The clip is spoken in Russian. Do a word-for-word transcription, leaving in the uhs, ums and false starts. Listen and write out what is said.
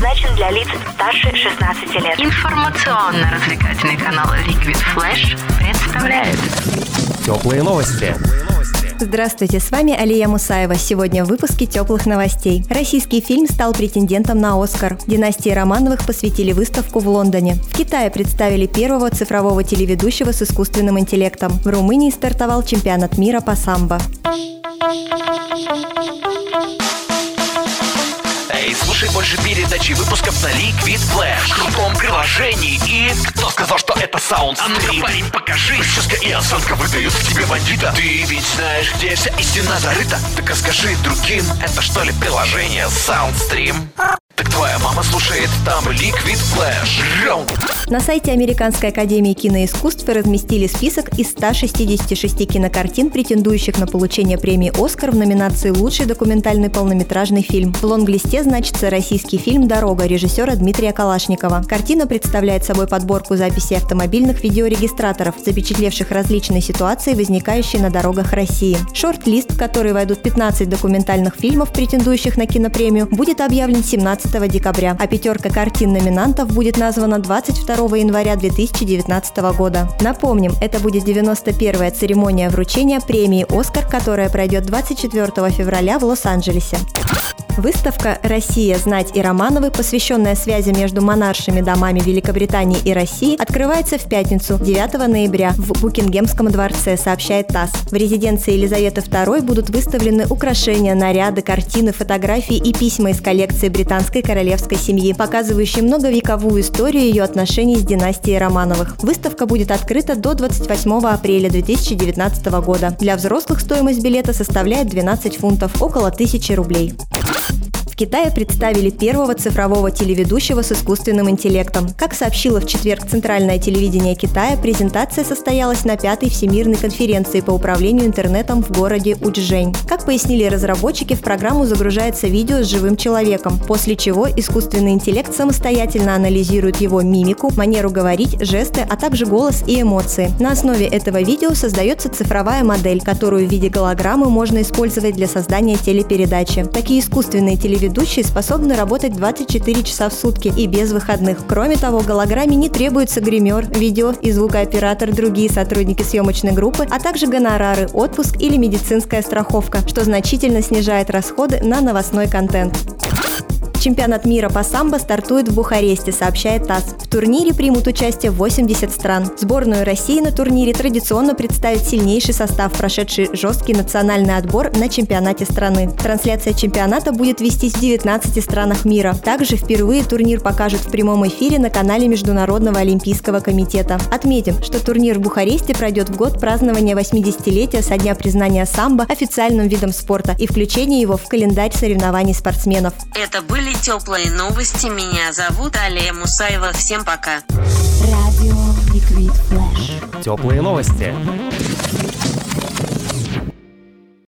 предназначен для лиц старше шестнадцати лет. Информационно-развлекательный канал Liquid Flash представляет «Теплые новости». Здравствуйте, с вами Алия Мусаева. Сегодня в выпуске теплых новостей. Российский фильм стал претендентом на «Оскар». Династии Романовых посвятили выставку в Лондоне. В Китае представили первого цифрового телеведущего с искусственным интеллектом. В Румынии стартовал чемпионат мира по самбо. И слушай больше передачи выпусков на Liquid Flash в крутом приложении. И кто сказал, что это Sound Stream? А ну-ка, парень, покажи. Прическа и осанка выдают в тебе бандита. Ты ведь знаешь, где вся истина зарыта. Так расскажи другим, это что ли приложение Sound Stream? Так твоя мама слушает там Liquid Flash. На сайте Американской академии киноискусств разместили список из ста шестидесяти шести кинокартин, претендующих на получение премии «Оскар» в номинации «Лучший документальный полнометражный фильм». В лонглисте значится российский фильм «Дорога» режиссера Дмитрия Калашникова. Картина представляет собой подборку записей автомобильных видеорегистраторов, запечатлевших различные ситуации, возникающие на дорогах России. Шорт-лист, в который войдут пятнадцать документальных фильмов, претендующих на кинопремию, будет объявлен семнадцатого декабря, а пятерка картин-номинантов будет названа двадцать второго января две тысячи девятнадцатого года. Напомним, это будет девяносто первая церемония вручения премии «Оскар», которая пройдет двадцать четвертого февраля в Лос-Анджелесе. Выставка «Россия. Знать и Романовы», посвященная связи между монаршими домами Великобритании и России, открывается в пятницу, девятого ноября, в Букингемском дворце, сообщает ТАСС. В резиденции Елизаветы второй будут выставлены украшения, наряды, картины, фотографии и письма из коллекции британской королевской семьи, показывающие многовековую историю ее отношений с династией Романовых. Выставка будет открыта до двадцать восьмого апреля две тысячи девятнадцатого года. Для взрослых стоимость билета составляет двенадцать фунтов, около тысячи рублей. В Китае представили первого цифрового телеведущего с искусственным интеллектом. Как сообщило в четверг Центральное телевидение Китая, презентация состоялась на пятой Всемирной конференции по управлению интернетом в городе Учжэнь. Как пояснили разработчики, в программу загружается видео с живым человеком, после чего искусственный интеллект самостоятельно анализирует его мимику, манеру говорить, жесты, а также голос и эмоции. На основе этого видео создается цифровая модель, которую в виде голограммы можно использовать для создания телепередачи. Такие искусственные телеведущие Ведущие способны работать двадцать четыре часа в сутки и без выходных. Кроме того, голограмме не требуется гример, видео и звукооператор, другие сотрудники съемочной группы, а также гонорары, отпуск или медицинская страховка, что значительно снижает расходы на новостной контент. Чемпионат мира по самбо стартует в Бухаресте, сообщает ТАСС. В турнире примут участие восемьдесят стран. Сборную России на турнире традиционно представит сильнейший состав, прошедший жесткий национальный отбор на чемпионате страны. Трансляция чемпионата будет вестись в девятнадцати странах мира. Также впервые турнир покажут в прямом эфире на канале Международного олимпийского комитета. Отметим, что турнир в Бухаресте пройдет в год празднования восьмидесятилетия со дня признания самбо официальным видом спорта и включения его в календарь соревнований спортсменов. Это были теплые новости. Меня зовут Алия Мусаева. Всем пока. Радио Liquid Flash. Теплые новости.